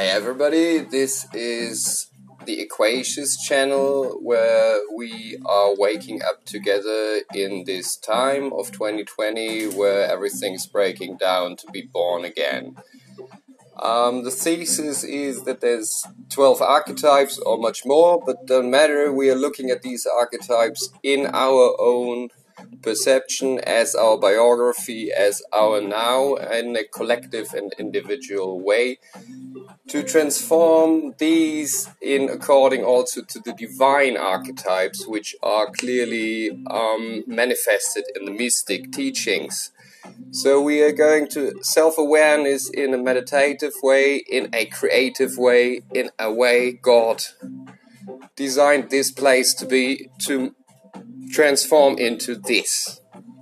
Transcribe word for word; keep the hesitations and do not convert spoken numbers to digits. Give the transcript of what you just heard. Hey everybody, this is the Aquatius channel where we are waking up together in this time of twenty twenty where everything's breaking down to be born again. Um, the thesis is that there's twelve archetypes or much more, but doesn't matter, we are looking at these archetypes in our own perception, as our biography, as our now, in a collective and individual way, to transform these in according also to the divine archetypes, which are clearly um, manifested in the mystic teachings. So we are going to self-awareness in a meditative way, in a creative way, in a way God designed this place to be, to transform into this.